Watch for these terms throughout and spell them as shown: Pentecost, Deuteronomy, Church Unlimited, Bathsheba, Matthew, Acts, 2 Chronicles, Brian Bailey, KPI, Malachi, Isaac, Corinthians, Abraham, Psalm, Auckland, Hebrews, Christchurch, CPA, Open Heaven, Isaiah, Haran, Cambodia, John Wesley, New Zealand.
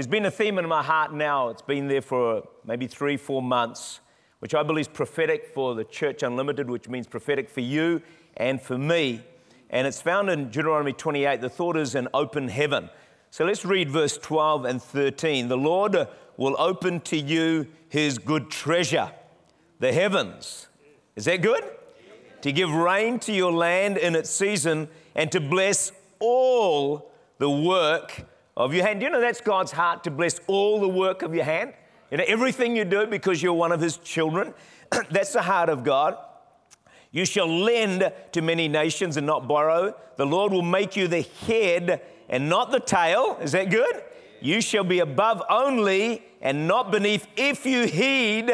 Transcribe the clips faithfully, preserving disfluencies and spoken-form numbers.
There's been a theme in my heart now. It's been there for maybe three, four months, which I believe is prophetic for the Church Unlimited, which means prophetic for you and for me. And it's found in Deuteronomy twenty-eight. The thought is an open heaven. So let's read verse twelve and thirteen. The Lord will open to you his good treasure, the heavens. Is that good? Yes. To give rain to your land in its season and to bless all the work of your hand. Do you know that's God's heart, to bless all the work of your hand? You know, everything you do, because you're one of his children. That's the heart of God. You shall lend to many nations and not borrow. The Lord will make you the head and not the tail. Is that good? You shall be above only and not beneath if you heed.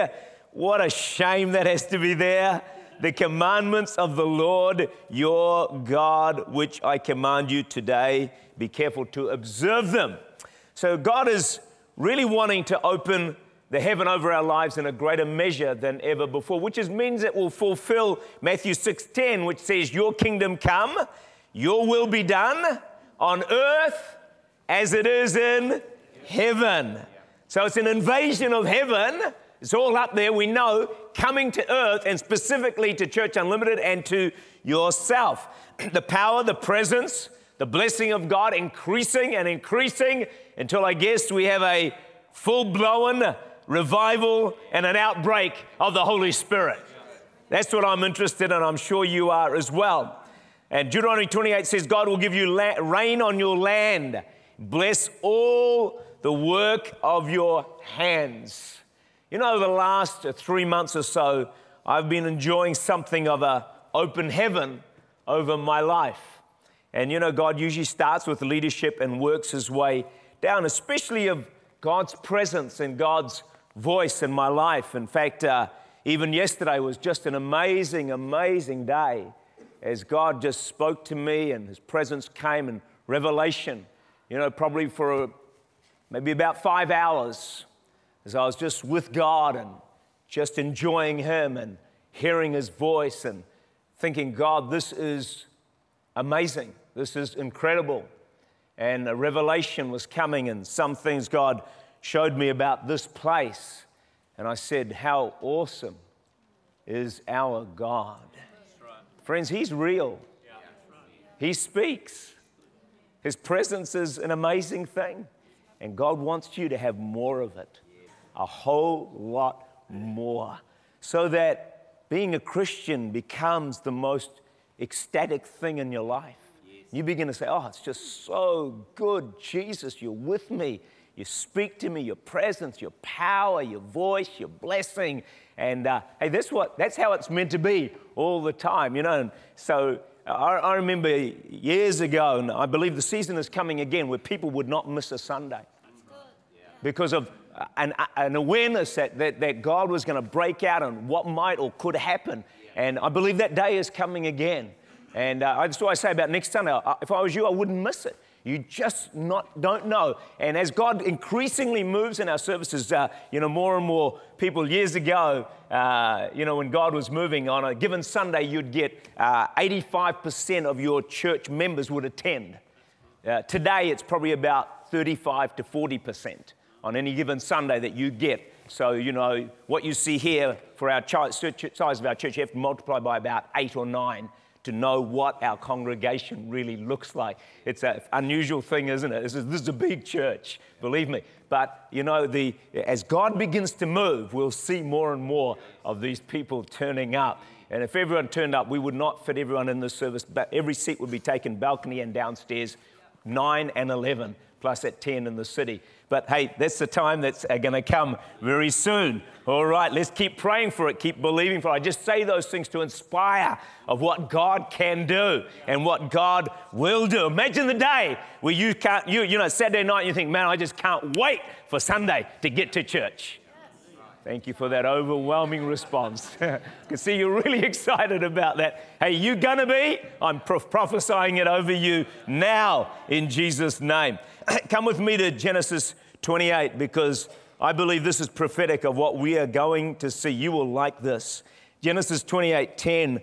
What a shame that has to be there. The commandments of the Lord, your God, which I command you today. Be careful to observe them. So God is really wanting to open the heaven over our lives in a greater measure than ever before, which is, means it will fulfill Matthew six ten, which says, your kingdom come, your will be done on earth as it is in heaven. So it's an invasion of heaven. It's all up there, we know, coming to earth and specifically to Church Unlimited and to yourself. The power, the presence, the blessing of God increasing and increasing until I guess we have a full-blown revival and an outbreak of the Holy Spirit. That's what I'm interested in, and I'm sure you are as well. And Deuteronomy twenty-eight says, God will give you la- rain on your land. Bless all the work of your hands. You know, the last three months or so, I've been enjoying something of an open heaven over my life. And you know, God usually starts with leadership and works his way down, especially of God's presence and God's voice in my life. In fact, uh, even yesterday was just an amazing, amazing day as God just spoke to me and his presence came in revelation, you know, probably for a, maybe about five hours as I was just with God and just enjoying him and hearing his voice and thinking, God, this is amazing. This is incredible. And a revelation was coming and some things God showed me about this place. And I said, how awesome is our God. Friends, he's real. He speaks. His presence is an amazing thing. And God wants you to have more of it, a whole lot more, so that being a Christian becomes the most ecstatic thing in your life. You begin to say, oh, it's just so good, Jesus, you're with me. You speak to me, your presence, your power, your voice, your blessing. And uh, hey, that's what that's how it's meant to be all the time, you know. And so I, I remember years ago, and I believe the season is coming again, where people would not miss a Sunday. That's good. Yeah. Because of an, an awareness that, that, that God was going to break out on what might or could happen. Yeah. And I believe that day is coming again. And uh, that's what I say about next Sunday. If I was you, I wouldn't miss it. You just not don't know. And as God increasingly moves in our services, uh, you know, more and more people years ago, uh, you know, when God was moving on a given Sunday, you'd get uh, eighty-five percent of your church members would attend. Uh, today, it's probably about thirty-five to forty percent on any given Sunday that you get. So, you know, what you see here for our church, size of our church, you have to multiply by about eight or nine to know what our congregation really looks like. It's an unusual thing, isn't it? This is, this is a big church, believe me. But, you know, the as God begins to move, we'll see more and more of these people turning up. And if everyone turned up, we would not fit everyone in this service, but every seat would be taken, balcony and downstairs, nine and eleven, plus at ten in the city. But, hey, that's the time that's going to come very soon. All right, let's keep praying for it, keep believing for it. I just say those things to inspire of what God can do and what God will do. Imagine the day where you can't, you, you know, Saturday night, you think, man, I just can't wait for Sunday to get to church. Thank you for that overwhelming response. I can see you're really excited about that. Hey, you gonna be? I'm prof- prophesying it over you now in Jesus' name. Come with me to Genesis twenty-eight, because I believe this is prophetic of what we are going to see. You will like this. Genesis twenty-eight ten.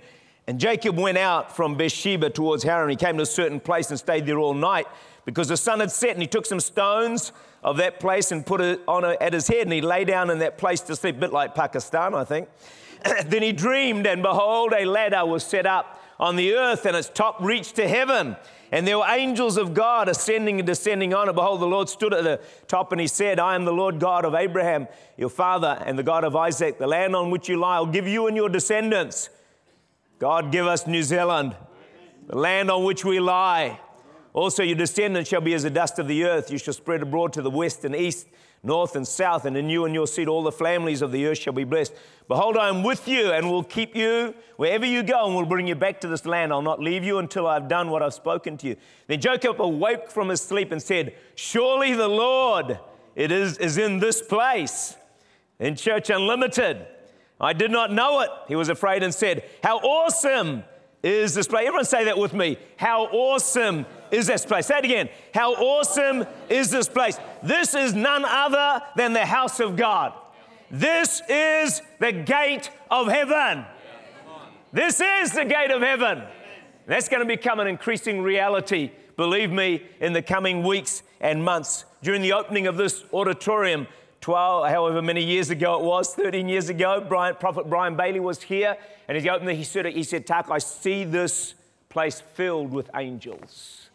And Jacob went out from Bathsheba towards Haran. He came to a certain place and stayed there all night because the sun had set, and he took some stones of that place and put it on a, at his head, and he lay down in that place to sleep, a bit like Pakistan, I think. Then he dreamed, and behold, a ladder was set up on the earth, and its top reached to heaven. And there were angels of God ascending and descending on it. Behold, the Lord stood at the top, and he said, I am the Lord God of Abraham, your father, and the God of Isaac. The land on which you lie, I'll give you and your descendants. God, give us New Zealand, the land on which we lie. Also, your descendants shall be as the dust of the earth. You shall spread abroad to the west and east, north and south, and in you and your seed all the families of the earth shall be blessed. Behold, I am with you and will keep you wherever you go and will bring you back to this land. I'll not leave you until I've done what I've spoken to you. Then Jacob awoke from his sleep and said, surely the Lord it is, is in this place, in Church Unlimited. I did not know it. He was afraid and said, how awesome is this place. Everyone say that with me. How awesome is this place. Say it again. How awesome is this place. This is none other than the house of God. This is the gate of heaven. This is the gate of heaven. That's going to become an increasing reality, believe me, in the coming weeks and months. During the opening of this auditorium, twelve, however many years ago it was, thirteen years ago, Brian, Prophet Brian Bailey was here, and he opened it, he said, he said, Tark, I see this place filled with angels.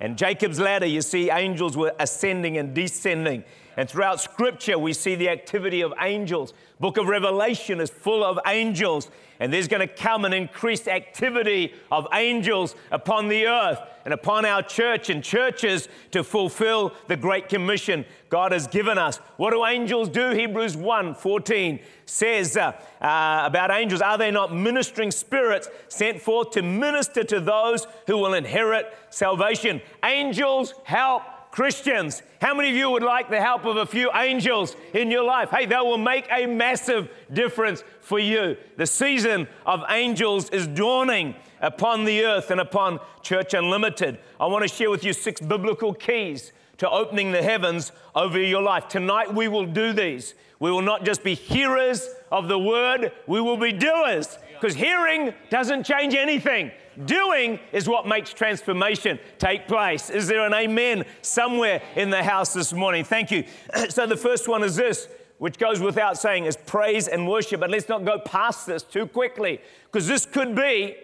And Jacob's ladder, you see, angels were ascending and descending. And throughout Scripture, we see the activity of angels. Book of Revelation is full of angels, and there's going to come an increased activity of angels upon the earth and upon our church and churches to fulfill the Great Commission God has given us. What do angels do? Hebrews one fourteen says uh, uh, about angels, are they not ministering spirits sent forth to minister to those who will inherit salvation? Angels help Christians. How many of you would like the help of a few angels in your life? Hey, they will make a massive difference for you. The season of angels is dawning upon the earth and upon Church Unlimited. I want to share with you six biblical keys to opening the heavens over your life. Tonight we will do these. We will not just be hearers of the word, we will be doers. Because hearing doesn't change anything. Doing is what makes transformation take place. Is there an amen somewhere in the house this morning? Thank you. So the first one is this, which goes without saying, is praise and worship. But let's not go past this too quickly, because this could be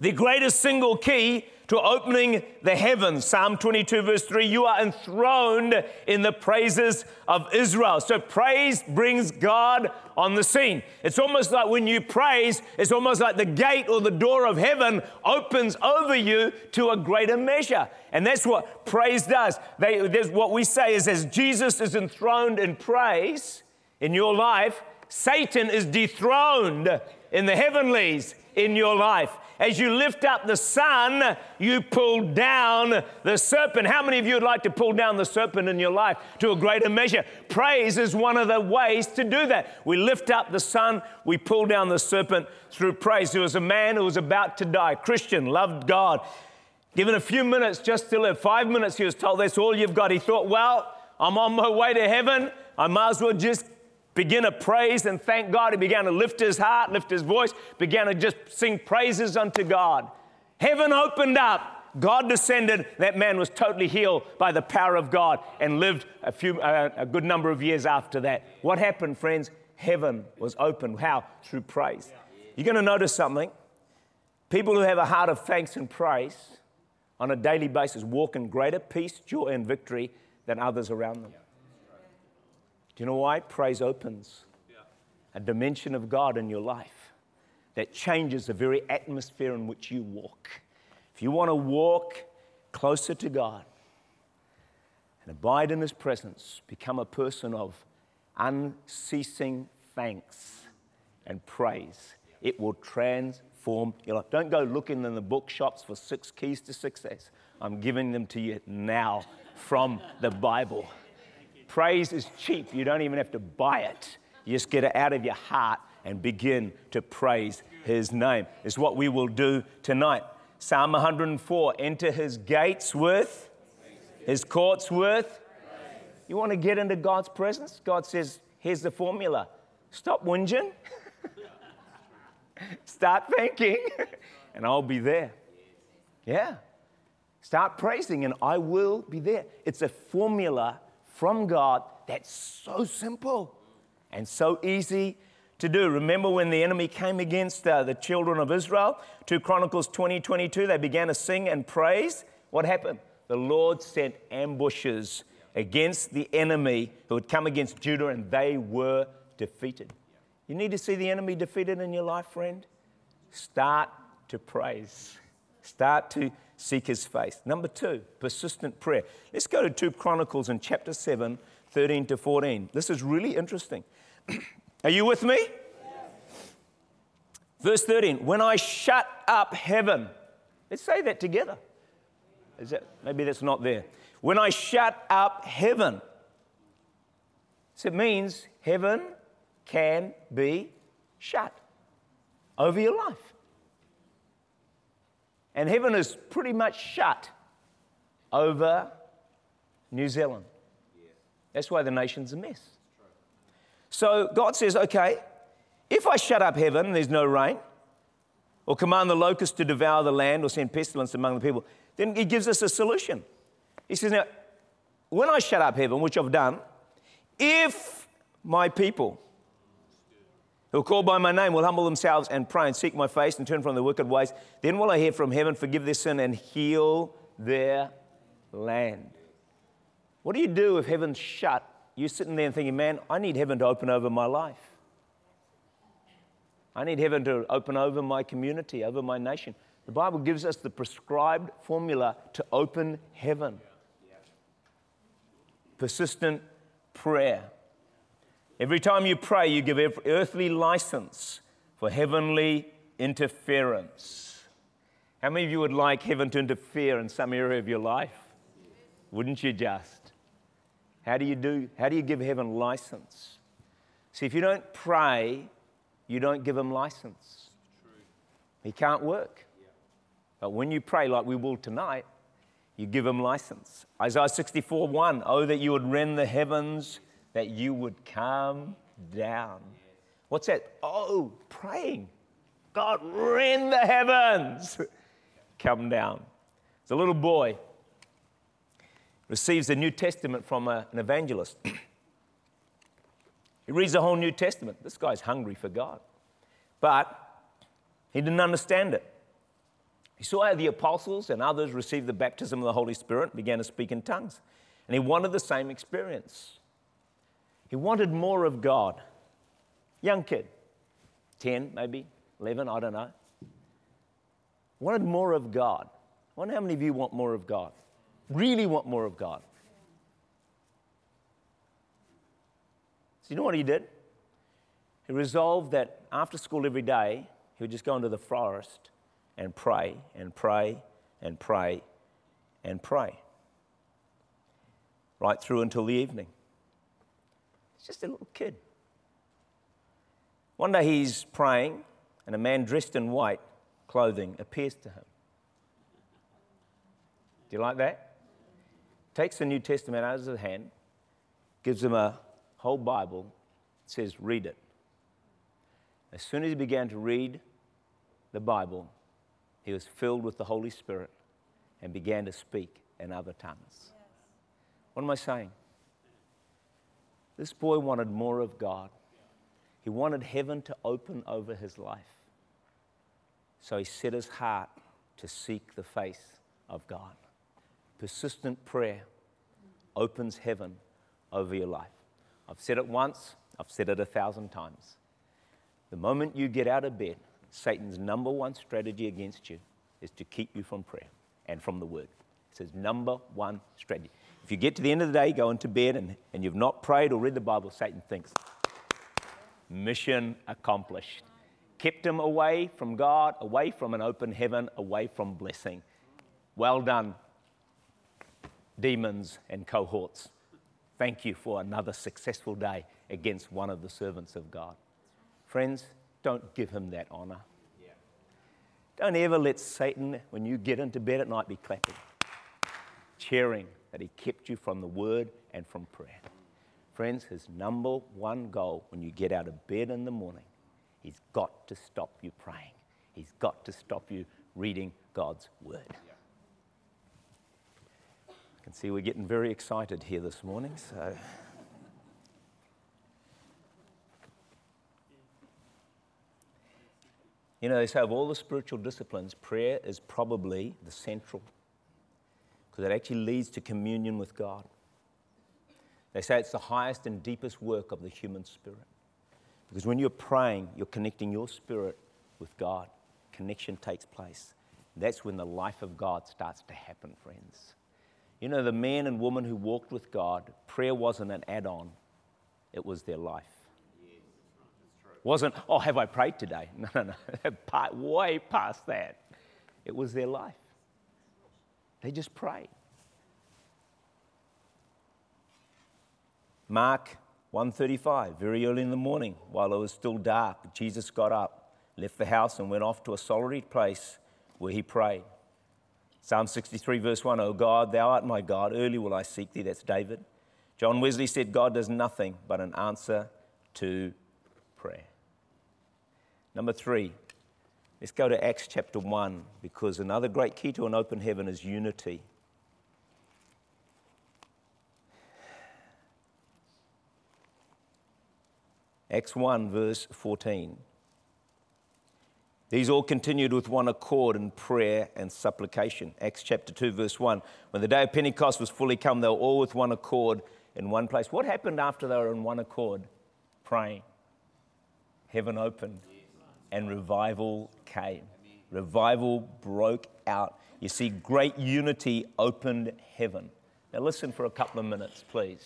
the greatest single key to opening the heavens. Psalm twenty-two, verse three, you are enthroned in the praises of Israel. So praise brings God on the scene. It's almost like when you praise, it's almost like the gate or the door of heaven opens over you to a greater measure. And that's what praise does. They, what we say is, as Jesus is enthroned in praise in your life, Satan is dethroned in the heavenlies in your life. As you lift up the sun, you pull down the serpent. How many of you would like to pull down the serpent in your life to a greater measure? Praise is one of the ways to do that. We lift up the sun, we pull down the serpent through praise. There was a man who was about to die, Christian, loved God. Given a few minutes just to live, five minutes he was told, that's all you've got. He thought, well, I'm on my way to heaven. I might as well just begin to praise and thank God. He began to lift his heart, lift his voice, began to just sing praises unto God. Heaven opened up. God descended. That man was totally healed by the power of God and lived a few, uh, a good number of years after that. What happened, friends? Heaven was opened. How? Through praise. You're going to notice something. People who have a heart of thanks and praise on a daily basis walk in greater peace, joy, and victory than others around them. Do you know why? Praise opens a dimension of God in your life that changes the very atmosphere in which you walk. If you want to walk closer to God and abide in His presence, become a person of unceasing thanks and praise. It will transform your life. Don't go looking in the bookshops for six keys to success. I'm giving them to you now from the Bible. Praise is cheap. You don't even have to buy it. You just get it out of your heart and begin to praise His name. It's what we will do tonight. Psalm one hundred four, enter His gates with, His courts with. Praise. You want to get into God's presence? God says, here's the formula. Stop whinging. Start thanking, and I'll be there. Yeah. Start praising, and I will be there. It's a formula from God that's so simple and so easy to do. Remember when the enemy came against uh, the children of Israel? Second Chronicles twenty, twenty-two, they began to sing and praise. What happened? The Lord sent ambushes against the enemy who had come against Judah, and they were defeated. You need to see the enemy defeated in your life, friend? Start to praise. Start to seek his face. Number two, persistent prayer. Let's go to Second Chronicles in chapter seven, thirteen to fourteen. This is really interesting. Are you with me? Yes. Verse thirteen, when I shut up heaven. Let's say that together. Is that, maybe that's not there. When I shut up heaven. So it means heaven can be shut over your life. And heaven is pretty much shut over New Zealand. That's why the nation's a mess. So God says, okay, if I shut up heaven and there's no rain, or command the locusts to devour the land, or send pestilence among the people, then he gives us a solution. He says, now, when I shut up heaven, which I've done, if my people who are called by my name will humble themselves and pray and seek my face and turn from their wicked ways, then will I hear from heaven, forgive their sin, and heal their land. What do you do if heaven's shut? You're sitting there and thinking, man, I need heaven to open over my life. I need heaven to open over my community, over my nation. The Bible gives us the prescribed formula to open heaven. Persistent prayer. Every time you pray, you give earthly license for heavenly interference. How many of you would like heaven to interfere in some area of your life? Wouldn't you just? How do you do? How do you give heaven license? See, if you don't pray, you don't give him license. He can't work. But when you pray like we will tonight, you give him license. Isaiah sixty-four, one, oh, that you would rend the heavens, that you would come down. What's that? Oh, praying. God, rend the heavens. Come down. It's a little boy. Receives the New Testament from a, an evangelist. He reads the whole New Testament. This guy's hungry for God. But he didn't understand it. He saw how the apostles and others received the baptism of the Holy Spirit and began to speak in tongues. And he wanted the same experience. He wanted more of God. Young kid, ten maybe, eleven, I don't know. Wanted more of God. I wonder how many of you want more of God. Really want more of God. So you know what he did? He resolved that after school every day, he would just go into the forest and pray and pray and pray and pray. Right through until the evening. He's just a little kid. One day he's praying and a man dressed in white clothing appears to him. Do you like that? Takes the New Testament out of his hand, gives him a whole Bible, says, read it. As soon as he began to read the Bible, he was filled with the Holy Spirit and began to speak in other tongues. Yes. What am I saying? This boy wanted more of God. He wanted heaven to open over his life. So he set his heart to seek the face of God. Persistent prayer opens heaven over your life. I've said it once, I've said it a thousand times. The moment you get out of bed, Satan's number one strategy against you is to keep you from prayer and from the word. It's his number one strategy. If you get to the end of the day, go into bed and, and you've not prayed or read the Bible, Satan thinks, mission accomplished. Kept him away from God, away from an open heaven, away from blessing. Well done, demons and cohorts. Thank you for another successful day against one of the servants of God. Friends, don't give him that honor. Yeah. Don't ever let Satan, when you get into bed at night, be clapping, cheering that he kept you from the word and from prayer. Friends, his number one goal when you get out of bed in the morning, he's got to stop you praying. He's got to stop you reading God's word. Yeah. can see we're getting very excited here this morning, so... You know, they say of all the spiritual disciplines, prayer is probably the central, because it actually leads to communion with God. They say it's the highest and deepest work of the human spirit, because when you're praying, you're connecting your spirit with God. Connection takes place. That's when the life of God starts to happen, friends. You know, the man and woman who walked with God, prayer wasn't an add-on, it was their life. Wasn't, oh, have I prayed today? No, no, no, way past that. It was their life. They just prayed. Mark one thirty-five, very early in the morning, while it was still dark, Jesus got up, left the house, and went off to a solitary place where he prayed. Psalm sixty-three, verse one, O God, thou art my God, early will I seek thee. That's David. John Wesley said, God does nothing but an answer to prayer. Number three, let's go to Acts chapter one, because another great key to an open heaven is unity. Acts one, verse fourteen. These all continued with one accord in prayer and supplication. Acts chapter two, verse one. When the day of Pentecost was fully come, they were all with one accord in one place. What happened after they were in one accord? Praying. Heaven opened and revival came. Revival broke out. You see, great unity opened heaven. Now listen for a couple of minutes, please.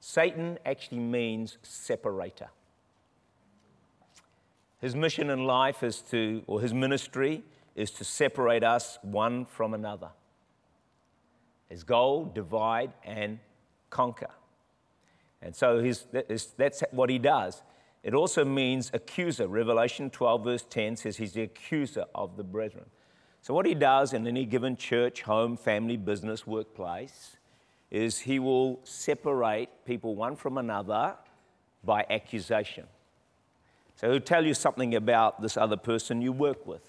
Satan actually means separator. His mission in life is to, or his ministry is to separate us one from another. His goal, divide and conquer. And so his, that's what he does. It also means accuser. Revelation twelve, verse ten says he's the accuser of the brethren. So what he does in any given church, home, family, business, workplace, is he will separate people one from another by accusation. So he'll tell you something about this other person you work with,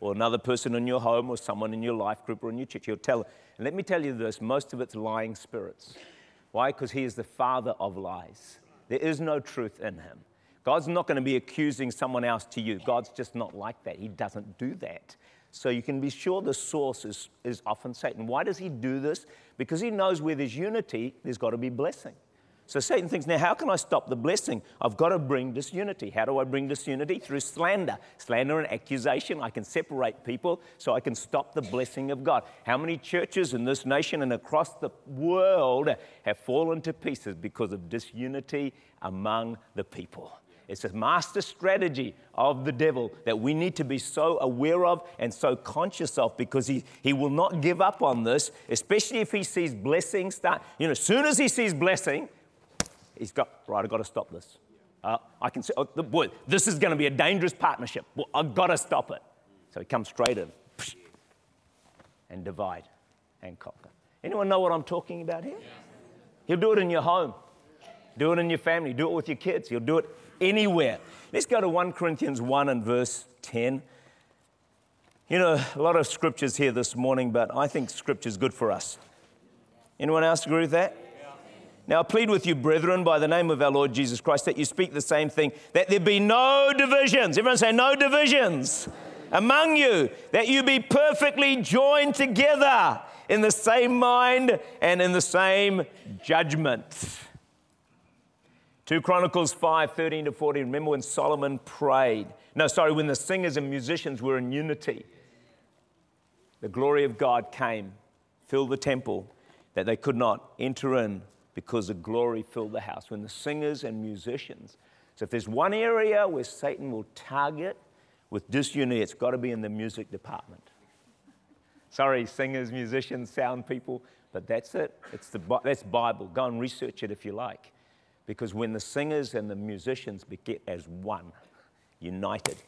or another person in your home, or someone in your life group, or in your church. He'll tell, and let me tell you this, most of it's lying spirits. Why? Because he is the father of lies. There is no truth in him. God's not going to be accusing someone else to you. God's just not like that. He doesn't do that. So you can be sure the source is, is often Satan. Why does he do this? Because he knows where there's unity, there's got to be blessing. So Satan thinks, now how can I stop the blessing? I've got to bring disunity. How do I bring disunity? Through slander. Slander and accusation. I can separate people so I can stop the blessing of God. How many churches in this nation and across the world have fallen to pieces because of disunity among the people? It's a master strategy of the devil that we need to be so aware of and so conscious of, because he, he will not give up on this, especially if he sees blessing start. You know, as soon as he sees blessing, he's got, right, I've got to stop this. Uh, I can say, oh, the, boy, this is going to be a dangerous partnership. Well, I've got to stop it. So he comes straight in and divide and conquer. Anyone know what I'm talking about here? He'll do it in your home. Do it in your family. Do it with your kids. He'll do it anywhere. Let's go to First Corinthians one and verse ten. You know, a lot of scriptures here this morning, but I think scripture's good for us. Anyone else agree with that? Now I plead with you, brethren, by the name of our Lord Jesus Christ, that you speak the same thing, that there be no divisions. Everyone say, no divisions among you, that you be perfectly joined together in the same mind and in the same judgment. Second Chronicles five, thirteen to fourteen. Remember when Solomon prayed. No, sorry, when the singers and musicians were in unity, the glory of God came, filled the temple, that they could not enter in, because the glory filled the house. When the singers and musicians. So if there's one area where Satan will target with disunity, it's got to be in the music department. Sorry, singers, musicians, sound people, but that's it. It's the that's Bible. Go and research it if you like. Because when the singers and the musicians get as one, united,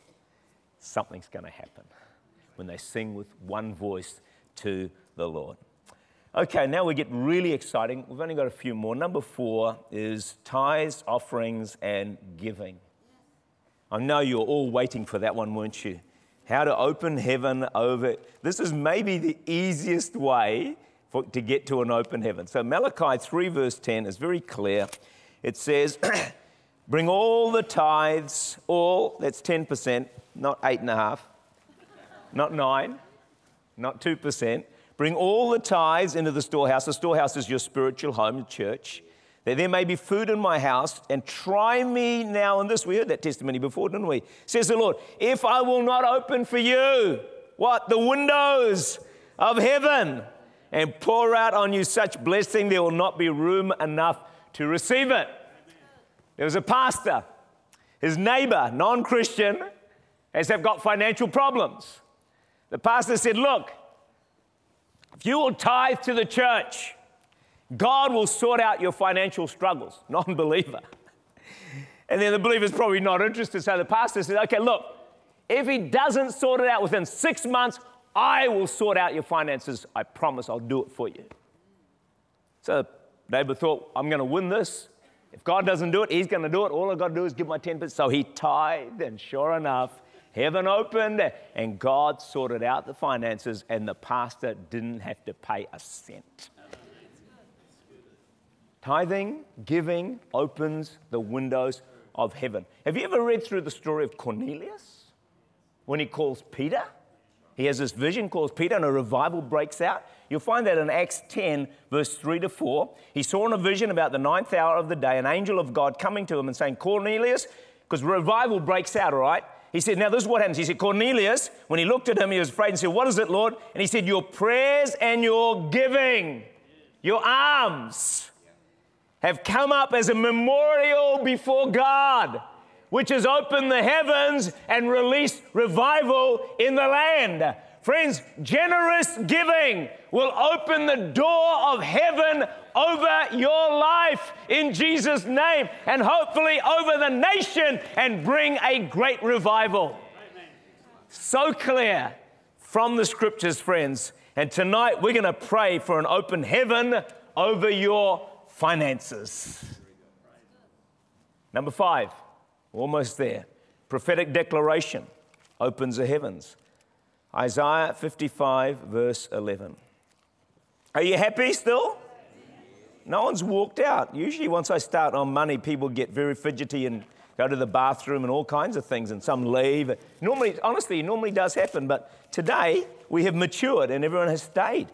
something's going to happen when they sing with one voice to the Lord. Okay, now we get really exciting. We've only got a few more. Number four is tithes, offerings, and giving. I know you were all waiting for that one, weren't you? How to open heaven over. This is maybe the easiest way for, to get to an open heaven. So Malachi three verse ten is very clear. It says, bring all the tithes, all, that's ten percent, not eight and a half, not nine, not two percent. Bring all the tithes into the storehouse. The storehouse is your spiritual home, church. That there may be food in my house, and try me now in this. We heard that testimony before, didn't we? Says the Lord, if I will not open for you, what? The windows of heaven, and pour out on you such blessing, there will not be room enough to receive it. There was a pastor, his neighbor, non-Christian, has have got financial problems. The pastor said, look, if you will tithe to the church, God will sort out your financial struggles, non-believer. And then the believer's probably not interested, so the pastor says, okay, look, if he doesn't sort it out within six months, I will sort out your finances. I promise I'll do it for you. So the neighbor thought, I'm going to win this. If God doesn't do it, he's going to do it. All I've got to do is give my ten percent. So he tithed, and sure enough, heaven opened, and God sorted out the finances, and the pastor didn't have to pay a cent. Tithing, giving, opens the windows of heaven. Have you ever read through the story of Cornelius? When he calls Peter, he has this vision, calls Peter, and a revival breaks out. You'll find that in Acts ten, verse three to four. He saw in a vision about the ninth hour of the day an angel of God coming to him and saying, Cornelius, because revival breaks out, all right? He said, now this is what happens. He said, Cornelius, when he looked at him, he was afraid and said, what is it, Lord? And he said, your prayers and your giving, your alms, have come up as a memorial before God, which has opened the heavens and released revival in the land. Friends, generous giving will open the door of heaven over your life in Jesus' name, and hopefully over the nation, and bring a great revival. Amen. So clear from the scriptures, friends. And tonight we're going to pray for an open heaven over your finances. Number five, we're almost there. Prophetic declaration opens the heavens. Isaiah fifty-five, verse eleven. Are you happy still? No one's walked out. Usually once I start on money, people get very fidgety and go to the bathroom and all kinds of things, and some leave. Normally, honestly, it normally does happen, but today we have matured and everyone has stayed.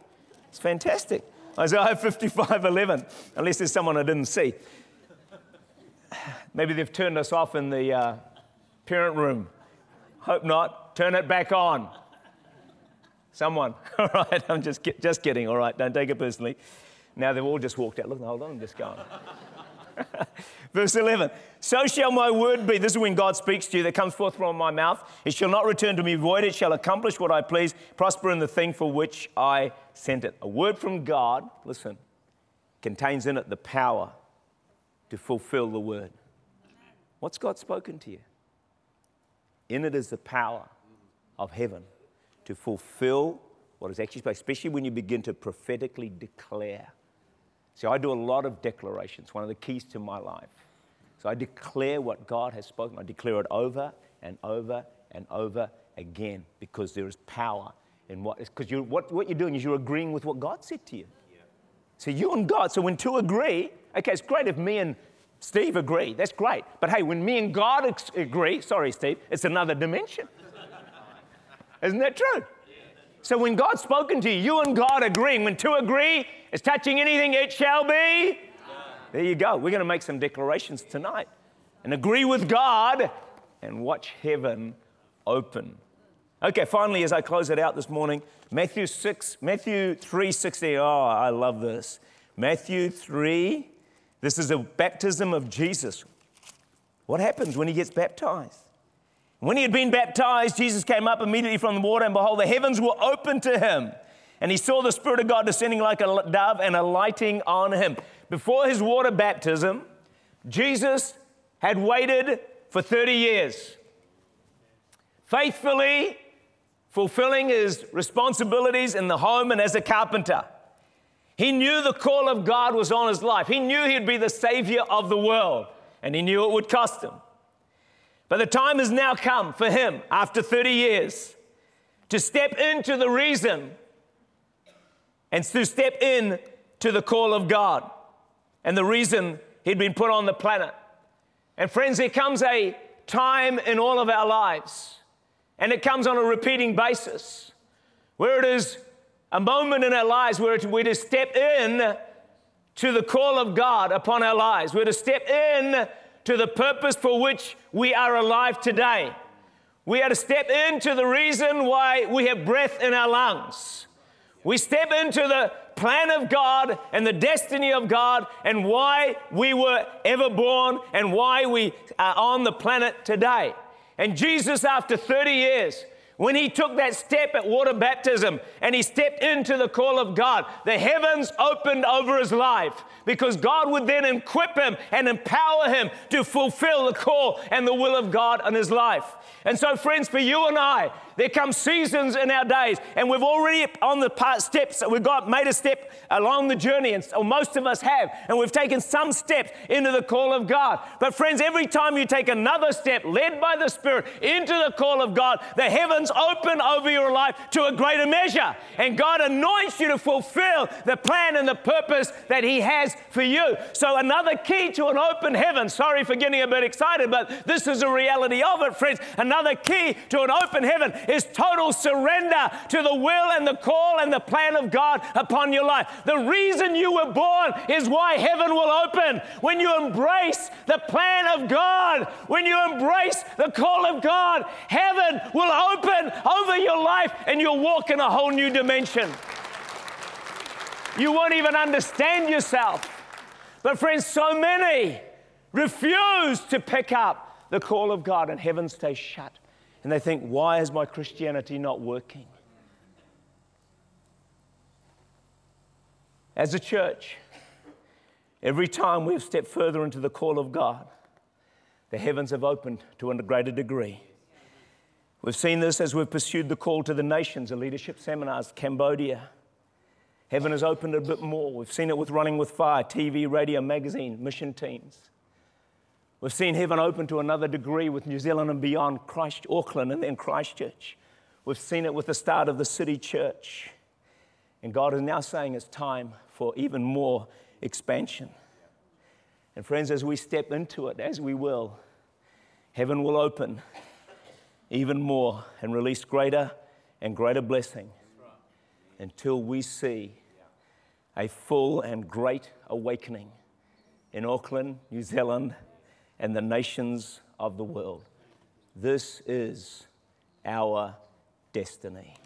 It's fantastic. Isaiah fifty-five, eleven, unless there's someone I didn't see. Maybe they've turned us off in the uh, parent room. Hope not. Turn it back on. Someone. All right, I'm just just kidding. All right, don't take it personally. Now they've all just walked out. Look, hold on, I'm just going. Verse eleven, so shall my word be. This is when God speaks to you, that comes forth from my mouth. It shall not return to me void. It shall accomplish what I please, prosper in the thing for which I sent it. A word from God, listen, contains in it the power to fulfill the word. What's God spoken to you? In it is the power of heaven to fulfill what is actually spoken, especially when you begin to prophetically declare. See, I do a lot of declarations, one of the keys to my life. So I declare what God has spoken. I declare it over and over and over again, because there is power in what is, because what, what you're doing is you're agreeing with what God said to you. Yeah. So you and God, so when two agree, okay, it's great if me and Steve agree, that's great. But hey, when me and God ex- agree, sorry, Steve, it's another dimension. Isn't that true? So when God's spoken to you, you and God agreeing, when two agree, it's touching anything, it shall be done. There you go. We're going to make some declarations tonight and agree with God and watch heaven open. Okay, finally, as I close it out this morning, Matthew six, Matthew three sixteen. Oh, I love this. Matthew three, this is a baptism of Jesus. What happens when he gets baptized? When he had been baptized, Jesus came up immediately from the water, and behold, the heavens were opened to him. And he saw the Spirit of God descending like a dove and alighting on him. Before his water baptism, Jesus had waited for thirty years, faithfully fulfilling his responsibilities in the home and as a carpenter. He knew the call of God was on his life. He knew he'd be the Savior of the world, and he knew it would cost him. But the time has now come for him, after thirty years, to step into the reason and to step in to the call of God and the reason he'd been put on the planet. And friends, there comes a time in all of our lives, and it comes on a repeating basis, where it is a moment in our lives where we're to step in to the call of God upon our lives. We're to step in to the purpose for which we are alive today. We are to step into the reason why we have breath in our lungs. We step into the plan of God and the destiny of God and why we were ever born and why we are on the planet today. And Jesus, after thirty years, when he took that step at water baptism and he stepped into the call of God, the heavens opened over his life, because God would then equip him and empower him to fulfill the call and the will of God on his life. And so, friends, for you and I, there come seasons in our days, and we've already on the part steps, we've got made a step along the journey, and or most of us have, and we've taken some steps into the call of God. But friends, every time you take another step, led by the Spirit, into the call of God, the heavens open over your life to a greater measure, and God anoints you to fulfill the plan and the purpose that he has for you. So another key to an open heaven, sorry for getting a bit excited, but this is a reality of it, friends. Another key to an open heaven is total surrender to the will and the call and the plan of God upon your life. The reason you were born is why heaven will open. When you embrace the plan of God, when you embrace the call of God, heaven will open over your life, and you'll walk in a whole new dimension. You won't even understand yourself. But friends, so many refuse to pick up the call of God, and heaven stays shut. And they think, why is my Christianity not working? As a church, every time we've stepped further into the call of God, the heavens have opened to a greater degree. We've seen this as we've pursued the call to the nations, the leadership seminars, Cambodia. Heaven has opened a bit more. We've seen it with Running With Fire, T V, radio, magazine, mission teams. We've seen heaven open to another degree with New Zealand and beyond, Christ, Auckland and then Christchurch. We've seen it with the start of the city church. And God is now saying it's time for even more expansion. And friends, as we step into it, as we will, heaven will open even more and release greater and greater blessing until we see a full and great awakening in Auckland, New Zealand, and the nations of the world. This is our destiny.